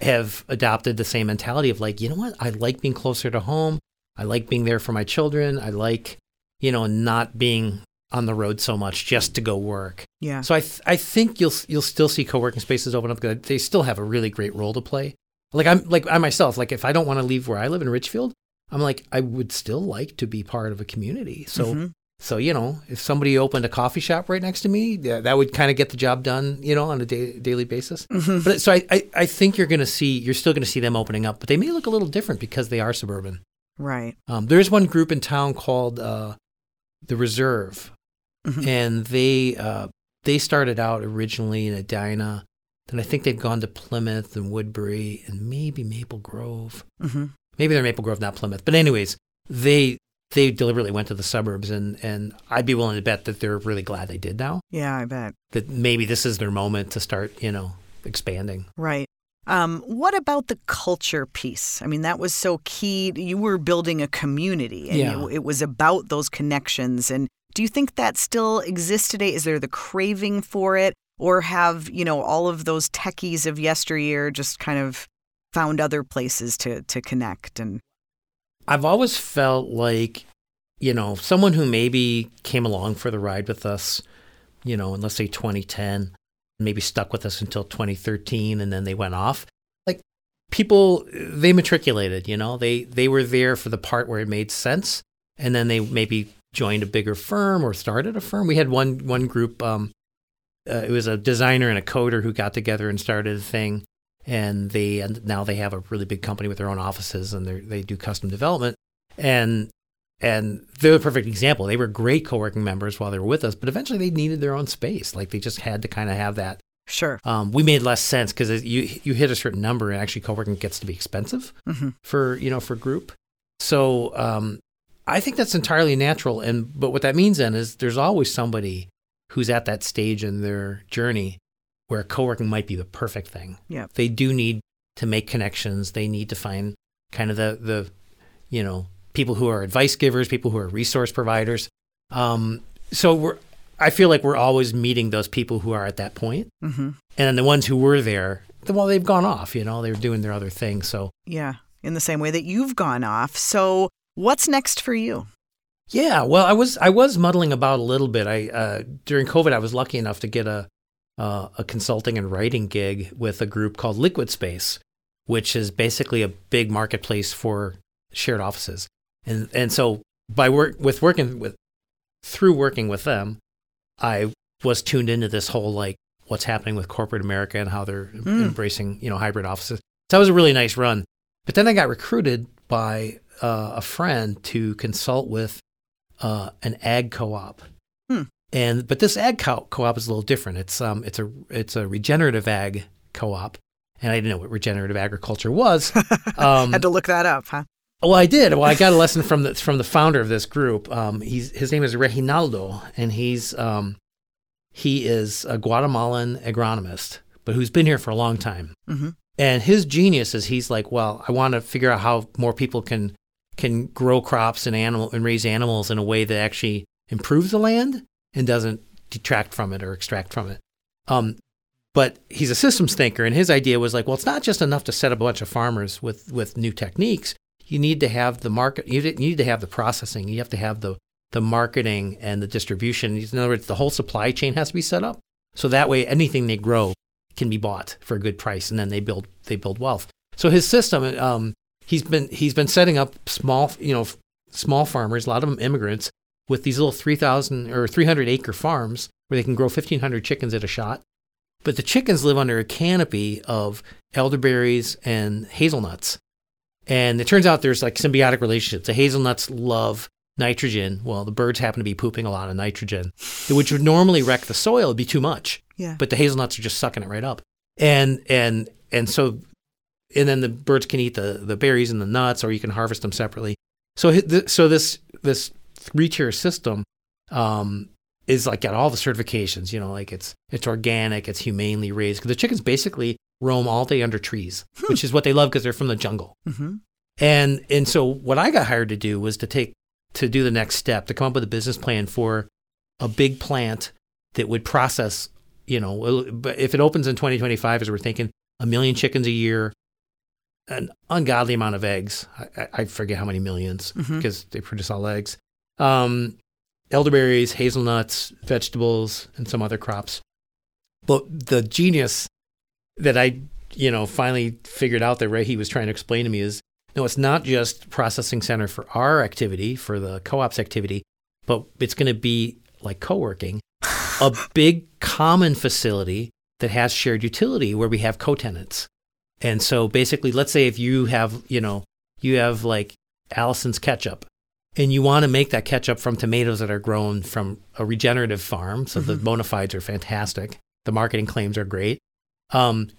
have adopted the same mentality of like, you know what, I like being closer to home. I like being there for my children. I like, you know, not being on the road so much just to go work. Yeah. So I think you'll still see co-working spaces open up because they still have a really great role to play. Like I myself, if I don't want to leave where I live in Richfield, I'm like, I would still like to be part of a community. So, mm-hmm. so you know, if somebody opened a coffee shop right next to me, that would kind of get the job done, you know, on a daily basis. Mm-hmm. But so I think you're still going to see them opening up, but they may look a little different because they are suburban. Right. There's one group in town called The Reserve. Mm-hmm. And they started out originally in Edina, then I think they've gone to Plymouth and Woodbury and maybe Maple Grove. Mm-hmm. Maybe they're Maple Grove, not Plymouth. But anyways, they deliberately went to the suburbs, and I'd be willing to bet that they're really glad they did now. Yeah, I bet. That maybe this is their moment to start, you know, expanding. Right. What about the culture piece? I mean, that was so key. You were building a community, and it was about those connections. And do you think that still exists today? Is there the craving for it, or have, you know, all of those techies of yesteryear just kind of found other places to connect? And I've always felt like, you know, someone who maybe came along for the ride with us, you know, in let's say 2010, maybe stuck with us until 2013, and then they went off. Like, people, they matriculated, you know. They were there for the part where it made sense, and then they maybe joined a bigger firm or started a firm. We had one group, it was a designer and a coder who got together and started a thing, and now they have a really big company with their own offices, and they do custom development. And they're the perfect example. They were great co-working members while they were with us, but eventually they needed their own space. Like, they just had to kind of have that. Sure. We made less sense because you hit a certain number, and actually co-working gets to be expensive mm-hmm. for group. So I think that's entirely natural. But what that means then is there's always somebody who's at that stage in their journey where co-working might be the perfect thing. Yeah. They do need to make connections. They need to find kind of the you know, people who are advice givers, people who are resource providers. So I feel like we're always meeting those people who are at that point. Mm-hmm. And then the ones who were there, well, they've gone off, you know, they're doing their other thing. So yeah, in the same way that you've gone off. So what's next for you? Yeah, well, I was muddling about a little bit. During COVID, I was lucky enough to get a consulting and writing gig with a group called Liquid Space, which is basically a big marketplace for shared offices. And so through working with them, I was tuned into this whole like what's happening with corporate America and how they're embracing, you know, hybrid offices. So that was a really nice run. But then I got recruited by a friend to consult with an ag co-op, but this ag co-op is a little different. It's a regenerative ag co-op, and I didn't know what regenerative agriculture was. Had to look that up, huh? Well, I did. Well, I got a lesson from the founder of this group. His name is Reginaldo, and he is a Guatemalan agronomist, but who's been here for a long time. Mm-hmm. And his genius is he's like, well, I want to figure out how more people can grow crops and raise animals in a way that actually improves the land and doesn't detract from it or extract from it. But he's a systems thinker, and his idea was like, well, it's not just enough to set up a bunch of farmers with new techniques. You need to have the market. You need to have the processing. You have to have the marketing and the distribution. In other words, the whole supply chain has to be set up so that way anything they grow can be bought for a good price, and then they build wealth. So his system, he's been setting up small farmers, a lot of them immigrants, with these little 3,000 or 300 acre farms where they can grow 1,500 chickens at a shot. But the chickens live under a canopy of elderberries and hazelnuts. And it turns out there's like symbiotic relationships. The hazelnuts love nitrogen. Well, the birds happen to be pooping a lot of nitrogen, which would normally wreck the soil. It'd be too much. Yeah. But the hazelnuts are just sucking it right up. And then the birds can eat the berries and the nuts, or you can harvest them separately. So this three-tier system is like got all the certifications, you know, like it's organic, it's humanely raised. Because the chickens basically roam all day under trees, which is what they love because they're from the jungle. Mm-hmm. And so what I got hired to do was to do the next step, to come up with a business plan for a big plant that would process, you know, if it opens in 2025, as we're thinking, 1 million chickens a year, an ungodly amount of eggs. I forget how many millions because they produce all eggs. Elderberries, hazelnuts, vegetables, and some other crops. But the genius that I, you know, finally figured out that Rehi was trying to explain to me is, no, it's not just processing center for our activity, for the co-op's activity, but it's going to be like co-working, a big common facility that has shared utility where we have co-tenants. And so basically, let's say if you have, you know, you have like Allison's ketchup, and you want to make that ketchup from tomatoes that are grown from a regenerative farm. So the bona fides are fantastic. The marketing claims are great.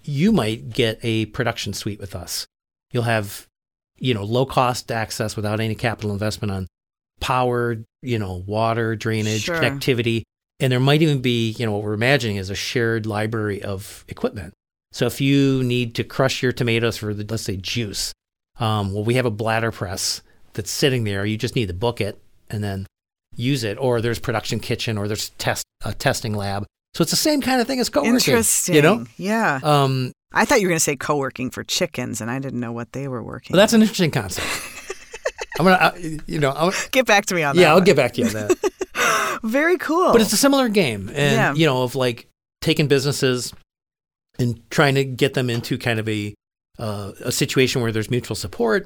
You might get a production suite with us. You'll have, you know, low cost access without any capital investment on power, you know, water, drainage, connectivity. And there might even be, you know, what we're imagining is a shared library of equipment. So if you need to crush your tomatoes for, the, let's say, juice, well, we have a bladder press that's sitting there. You just need to book it and then use it. Or there's production kitchen, or there's a testing lab. So it's the same kind of thing as co-working. Interesting. You know? Yeah. I thought you were going to say co-working for chickens, and I didn't know what they were working. Well, that's an interesting concept. I'm gonna get back to me on that. Yeah, I'll get back to you on that. Very cool. But it's a similar game, and you know, of like taking businesses and trying to get them into kind of a situation where there's mutual support.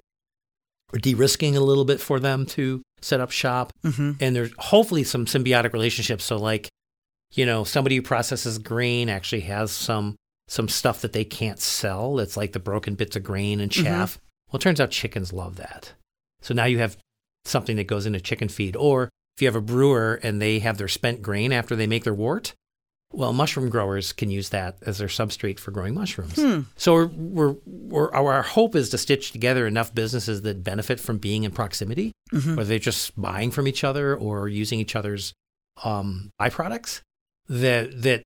Or de-risking a little bit for them to set up shop. And there's hopefully some symbiotic relationships. So like, you know, somebody who processes grain actually has some stuff that they can't sell. That's like the broken bits of grain and chaff. Well, it turns out chickens love that. So now you have something that goes into chicken feed. Or if you have a brewer and they have their spent grain after they make their wort, well, mushroom growers can use that as their substrate for growing mushrooms. So our hope is to stitch together enough businesses that benefit from being in proximity, whether they're just buying from each other or using each other's byproducts, that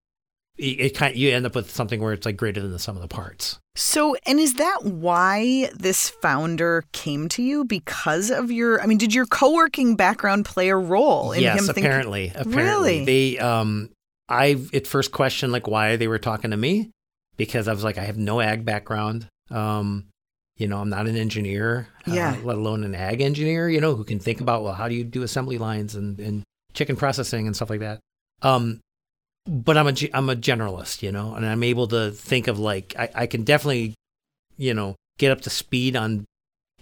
it kind of, you end up with something where it's like greater than the sum of the parts. So, and is that why this founder came to you? Because of your, I mean, did your co-working background play a role in him thinking? Yes, apparently. Really? They, I at first questioned like why they were talking to me, because I was like, I have no ag background. You know, I'm not an engineer, let alone an ag engineer, you know, who can think about, well, how do you do assembly lines and chicken processing and stuff like that. But I'm a generalist, you know, and I'm able to think of like, I can definitely, you know, get up to speed on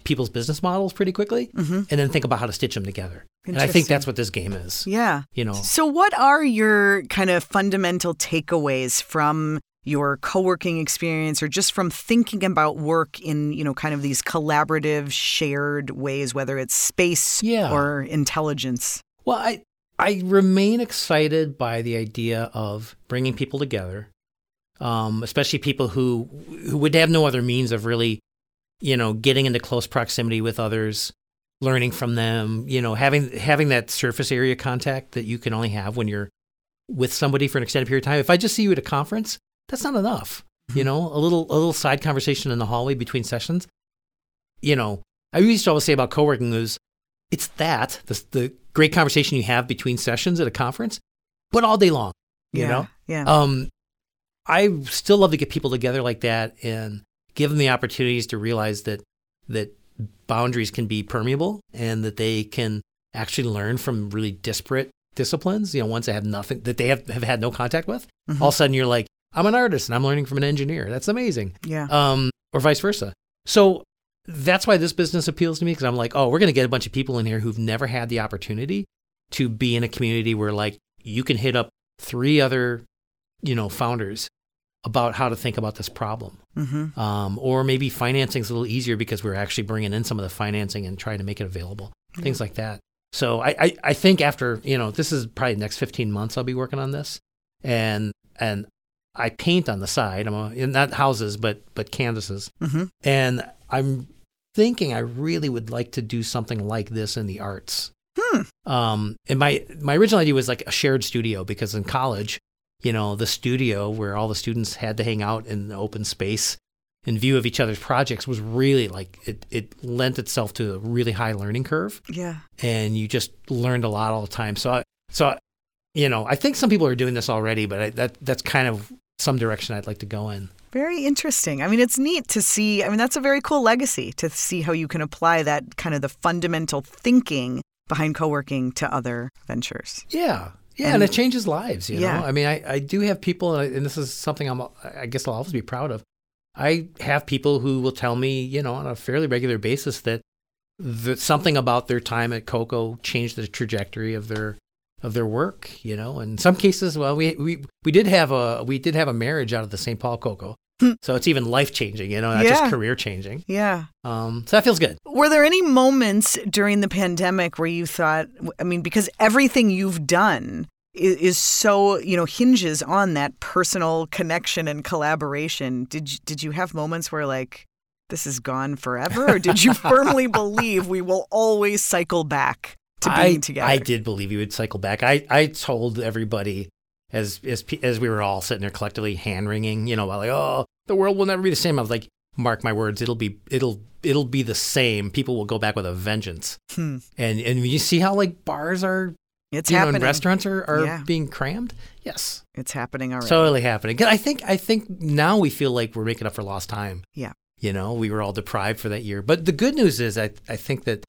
people's business models pretty quickly and then think about how to stitch them together. And I think that's what this game is. Yeah. You know. So what are your kind of fundamental takeaways from your co-working experience, or just from thinking about work in, you know, kind of these collaborative, shared ways, whether it's space or intelligence? Well, I remain excited by the idea of bringing people together, especially people who would have no other means of really, you know, getting into close proximity with others, learning from them, you know, having that surface area contact that you can only have when you're with somebody for an extended period of time. If I just see you at a conference, that's not enough. You know, a little side conversation in the hallway between sessions. You know, I used to always say about co-working is it's that, the great conversation you have between sessions at a conference, but all day long, you know? Yeah. I still love to get people together like that and give them the opportunities to realize that boundaries can be permeable and that they can actually learn from really disparate disciplines, you know, ones that have nothing, that they have had no contact with. All of a sudden you're like, I'm an artist and I'm learning from an engineer. That's amazing. Yeah. Or vice versa. So that's why this business appeals to me, because I'm like, oh, we're going to get a bunch of people in here who've never had the opportunity to be in a community where like you can hit up three other, you know, founders about how to think about this problem. Or maybe financing is a little easier because we're actually bringing in some of the financing and trying to make it available, things like that. So I think after, you know, this is probably the next 15 months I'll be working on this. And I paint on the side, not houses, but canvases. And I'm thinking I really would like to do something like this in the arts And my original idea was like a shared studio, because in college, you know, the studio where all the students had to hang out in the open space in view of each other's projects was really like, it lent itself to a really high learning curve. Yeah. And you just learned a lot all the time. So, you know, I think some people are doing this already, but that's kind of some direction I'd like to go in. Very interesting. I mean, it's neat to see. I mean, that's a very cool legacy to see how you can apply that kind of the fundamental thinking behind co-working to other ventures. Yeah. Yeah, and it changes lives, you know? I mean, I do have people, and this is something I guess I'll always be proud of. I have people who will tell me, you know, on a fairly regular basis that something about their time at Coco changed the trajectory of their work, you know. In some cases, well, we did have a marriage out of the St. Paul Coco. So it's even life-changing, you know, not just career-changing. Yeah. So that feels good. Were there any moments during the pandemic where you thought, I mean, because everything you've done is so, you know, hinges on that personal connection and collaboration. Did you have moments where, like, this is gone forever? Or did you firmly believe we will always cycle back to being together? I did believe you would cycle back. I told everybody. As we were all sitting there collectively hand wringing, you know, like, oh, the world will never be the same. I was like, mark my words, it'll be the same. People will go back with a vengeance. And you see how like bars are, it's happening, and restaurants are being crammed. Yes, it's happening already. Totally happening. I think now we feel like we're making up for lost time. Yeah, you know, we were all deprived for that year. But the good news is, I think that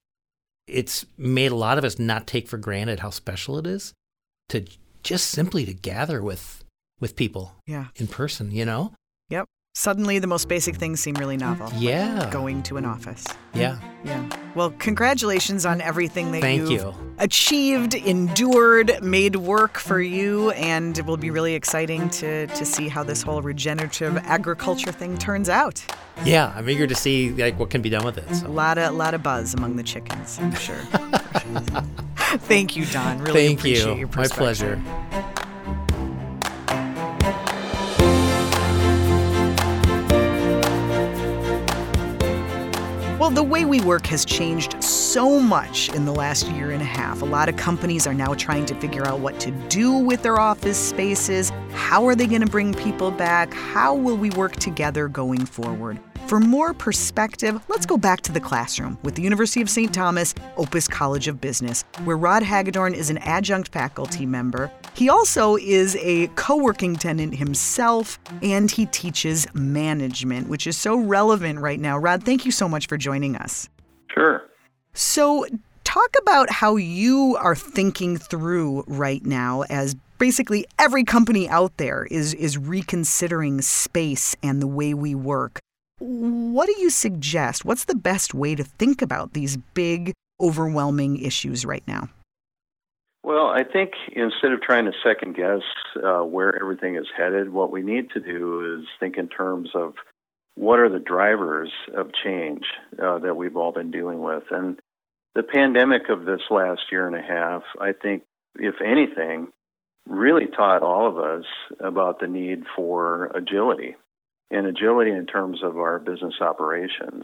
it's made a lot of us not take for granted how special it is to. Just simply to gather with people in person, you know? Yep. Suddenly the most basic things seem really novel. Yeah. Like going to an office. Yeah. Yeah. Well, congratulations on everything that you've achieved, endured, made work for you, and it will be really exciting to see how this whole regenerative agriculture thing turns out. Yeah, I'm eager to see like what can be done with it. So. A lot of buzz among the chickens, I'm sure. Thank you, Don. Really appreciate your perspective. Thank you. My pleasure. Well, the way we work has changed so much in the last year and a half. A lot of companies are now trying to figure out what to do with their office spaces. How are they going to bring people back? How will we work together going forward? For more perspective, let's go back to the classroom with the University of St. Thomas Opus College of Business, where Rod Hagedorn is an adjunct faculty member. He also is a co-working tenant himself, and he teaches management, which is so relevant right now. Rod, thank you so much for joining us. Sure. So talk about how you are thinking through right now as basically every company out there is reconsidering space and the way we work. What do you suggest? What's the best way to think about these big, overwhelming issues right now? Well, I think instead of trying to second guess where everything is headed, what we need to do is think in terms of what are the drivers of change that we've all been dealing with. And the pandemic of this last year and a half, I think, if anything, really taught all of us about the need for agility, and agility in terms of our business operations.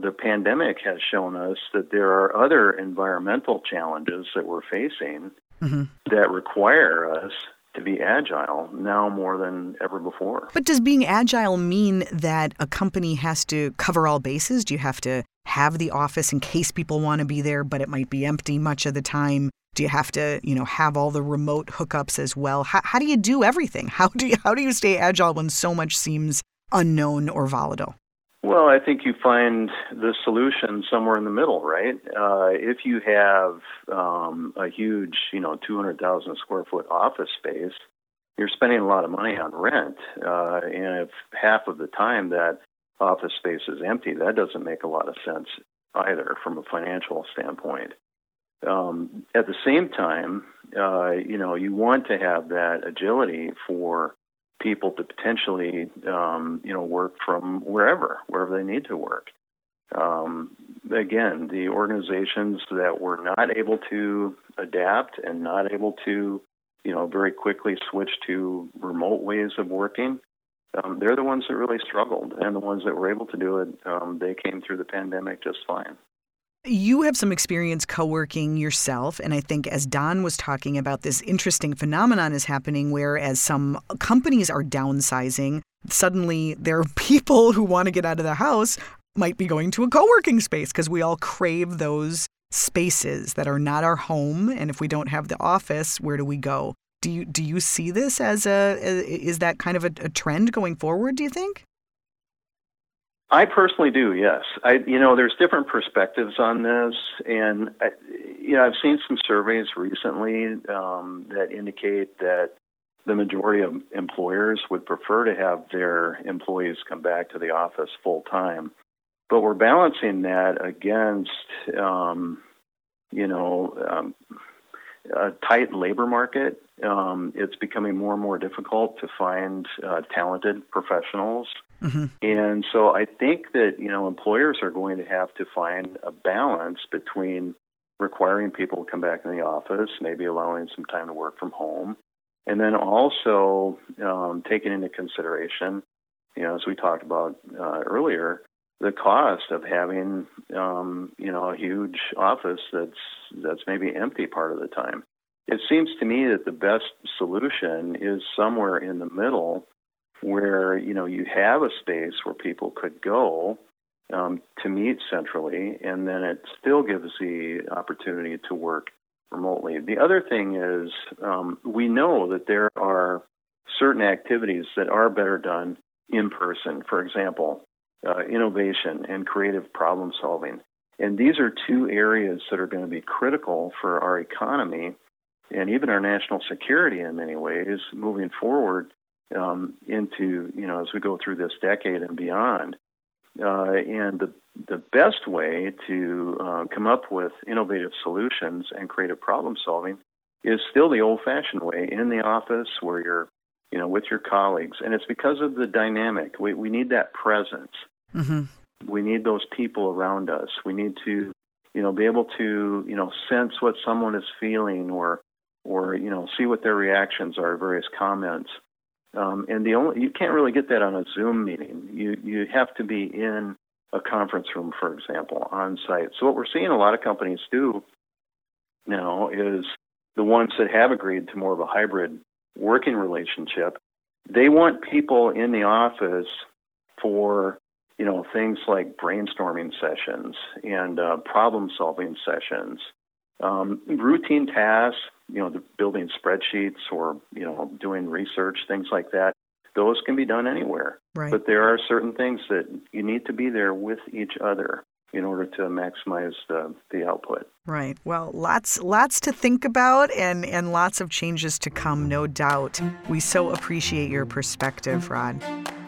The pandemic has shown us that there are other environmental challenges that we're facing that require us to be agile now more than ever before. But does being agile mean that a company has to cover all bases? Do you have to have the office in case people want to be there, but it might be empty much of the time? Do you have to, you know, have all the remote hookups as well? How do you do everything? How do you stay agile when so much seems unknown or volatile? Well, I think you find the solution somewhere in the middle, right? If you have a huge, you know, 200,000 square foot office space, you're spending a lot of money on rent. And if half of the time that office space is empty, that doesn't make a lot of sense either from a financial standpoint. At the same time, you know, you want to have that agility for people to potentially, you know, work from wherever they need to work. Again, the organizations that were not able to adapt and not able to, you know, very quickly switch to remote ways of working, they're the ones that really struggled. And the ones that were able to do it, they came through the pandemic just fine. You have some experience co-working yourself, and I think as Don was talking about, this interesting phenomenon is happening where as some companies are downsizing, suddenly there are people who want to get out of the house might be going to a co-working space because we all crave those spaces that are not our home. And if we don't have the office, where do we go? Do you see this as is that kind of a trend going forward, do you think? I personally do, yes. There's different perspectives on this, and I've seen some surveys recently that indicate that the majority of employers would prefer to have their employees come back to the office full time, but we're balancing that against a tight labor market. It's becoming more and more difficult to find talented professionals. Mm-hmm. And so I think that, employers are going to have to find a balance between requiring people to come back in the office, maybe allowing some time to work from home, and then also taking into consideration, as we talked about earlier, the cost of having, a huge office that's maybe empty part of the time. It seems to me that the best solution is somewhere in the middle where, you have a space where people could go to meet centrally, and then it still gives the opportunity to work remotely. The other thing is we know that there are certain activities that are better done in person, for example, innovation and creative problem solving. And these are two areas that are going to be critical for our economy and even our national security in many ways moving forward into, as we go through this decade and beyond. And the best way to come up with innovative solutions and creative problem solving is still the old-fashioned way in the office where you're, with your colleagues. And it's because of the dynamic. We need that presence. Mm-hmm. We need those people around us. We need to, be able to, sense what someone is feeling or see what their reactions are, various comments. And you can't really get that on a Zoom meeting. You have to be in a conference room, for example, on site. So what we're seeing a lot of companies do now is the ones that have agreed to more of a hybrid working relationship, they want people in the office for, things like brainstorming sessions and problem-solving sessions, routine tasks, building spreadsheets or, doing research, things like that. Those can be done anywhere. Right. But there are certain things that you need to be there with each other in order to maximize the output. Right. Well, lots to think about and lots of changes to come, no doubt. We so appreciate your perspective, Rod.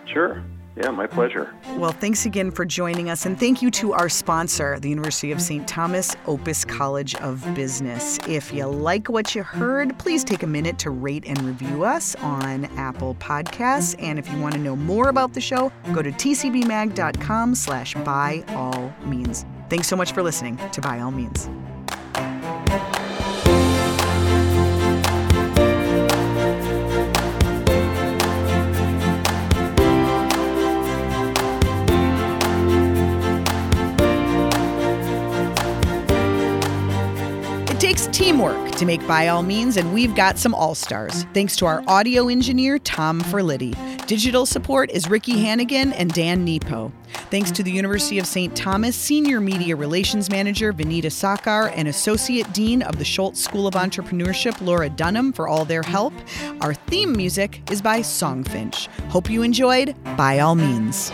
Sure. Yeah, my pleasure. Well, thanks again for joining us, and thank you to our sponsor, the University of St. Thomas Opus College of Business. If you like what you heard, please take a minute to rate and review us on Apple Podcasts. And if you want to know more about the show, go to tcbmag.com/byallmeans. Thanks so much for listening to By All Means. Teamwork to make By All Means, and we've got some all-stars. Thanks to our audio engineer, Tom Ferlitti. Digital support is Ricky Hannigan and Dan Nepo. Thanks to the University of St. Thomas Senior Media Relations Manager, Vinita Sakar, and Associate Dean of the Schultz School of Entrepreneurship, Laura Dunham, for all their help. Our theme music is by Songfinch. Hope you enjoyed By All Means.